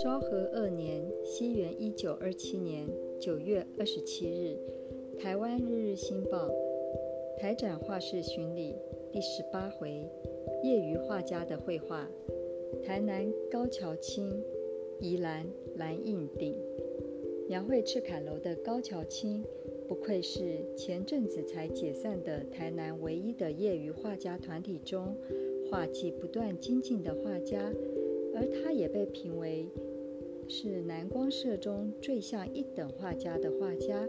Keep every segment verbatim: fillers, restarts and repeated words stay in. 昭和二年，西元一九二七年九月二十七日，台湾《日日新报》台展画室巡礼第十八回：业余画家的绘画。台南高桥清、宜兰蓝印鼎。描绘赤坎楼的高桥清，不愧是前阵子才解散的台南唯一的业余画家团体中，画技不断精进的画家，而他也被评为是南光社中最像一等画家的画家。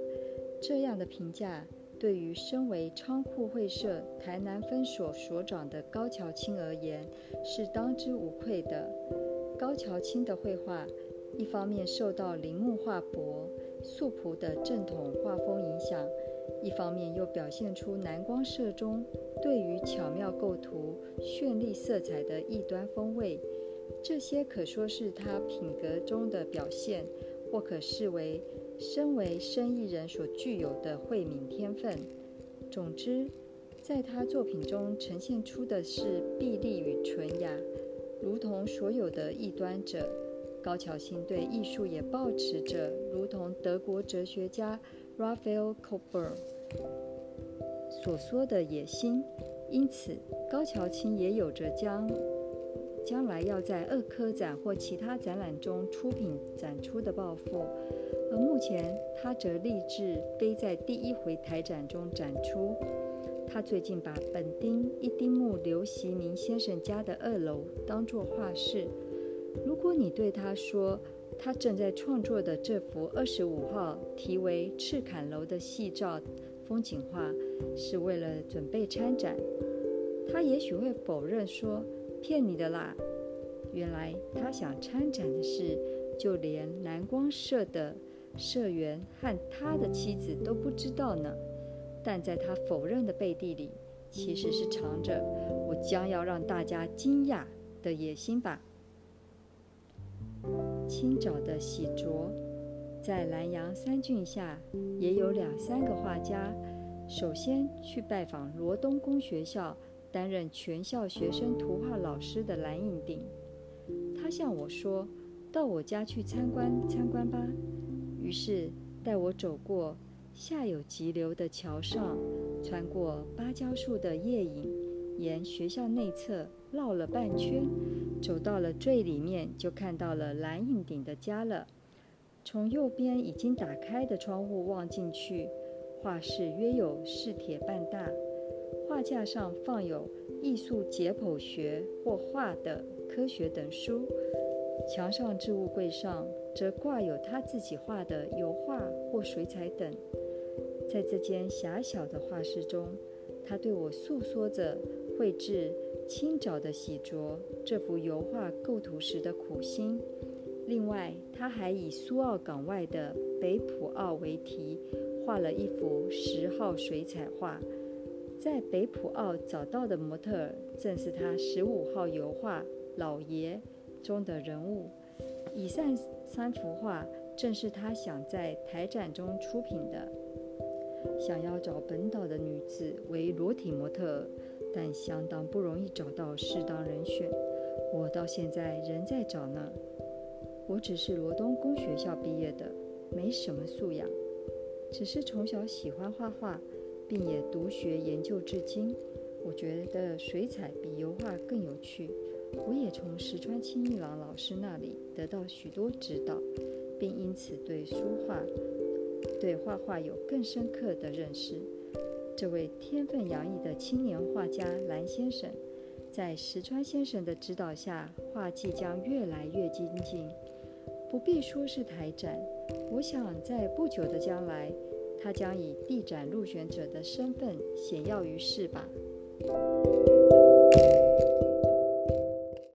这样的评价对于身为昌库会社台南分所所长的高桥清而言是当之无愧的。高桥清的绘画一方面受到铃木画伯素朴的正统画风影响，一方面又表现出南光社中对于巧妙构图、绚丽色彩的异端风味，这些可说是他品格中的表现，或可视为身为生意人所具有的慧敏天分。总之，在他作品中呈现出的是碧丽与纯雅。如同所有的异端者，高桥清对艺术也抱持着如同德国哲学家 Raphael Kober 所说的野心，因此高桥清也有着将将来要在二科展或其他展览中出品展出的抱负，而目前他则立志非在第一回台展中展出。他最近把本町一丁目刘习明先生家的二楼当作画室。如果你对他说他正在创作的这幅二十五号题为《赤坎楼》的细照风景画是为了准备参展，他也许会否认说骗你的啦。原来他想参展的事，就连南光社的社员和他的妻子都不知道呢。但在他否认的背地里，其实是藏着我将要让大家惊讶的野心吧。清早的洗濯，在南洋三郡下也有两三个画家，首先去拜访罗东工学校担任全校学生图画老师的蓝印鼎。他向我说，到我家去参观参观吧，于是带我走过下有急流的桥上，穿过芭蕉树的叶影，沿学校内侧绕了半圈，走到了最里面，就看到了蓝印鼎的家了。从右边已经打开的窗户望进去，画室约有四铁半大，画架上放有艺术解剖学或画的科学等书，墙上置物柜上则挂有他自己画的油画或水彩等。在这间狭小的画室中，他对我诉说着绘制清早的洗濯这幅油画构图时的苦心。另外，他还以苏澳港外的北埔澳为题，画了一幅十号水彩画。在北埔澳找到的模特儿正是他十五号油画《老爷》中的人物。以上三幅画正是他想在台展中出品的。想要找本岛的女子为裸体模特儿，但相当不容易找到适当人选，我到现在仍在找呢。我只是罗东工学校毕业的，没什么素养，只是从小喜欢画画，并也读学研究至今。我觉得水彩比油画更有趣。我也从石川清一郎老师那里得到许多指导，并因此对书画、对画画有更深刻的认识。这位天分洋溢的青年画家蓝先生，在石川先生的指导下，画技将越来越精进。不必说是台展，我想在不久的将来，他将以地展入选者的身份显耀于世吧。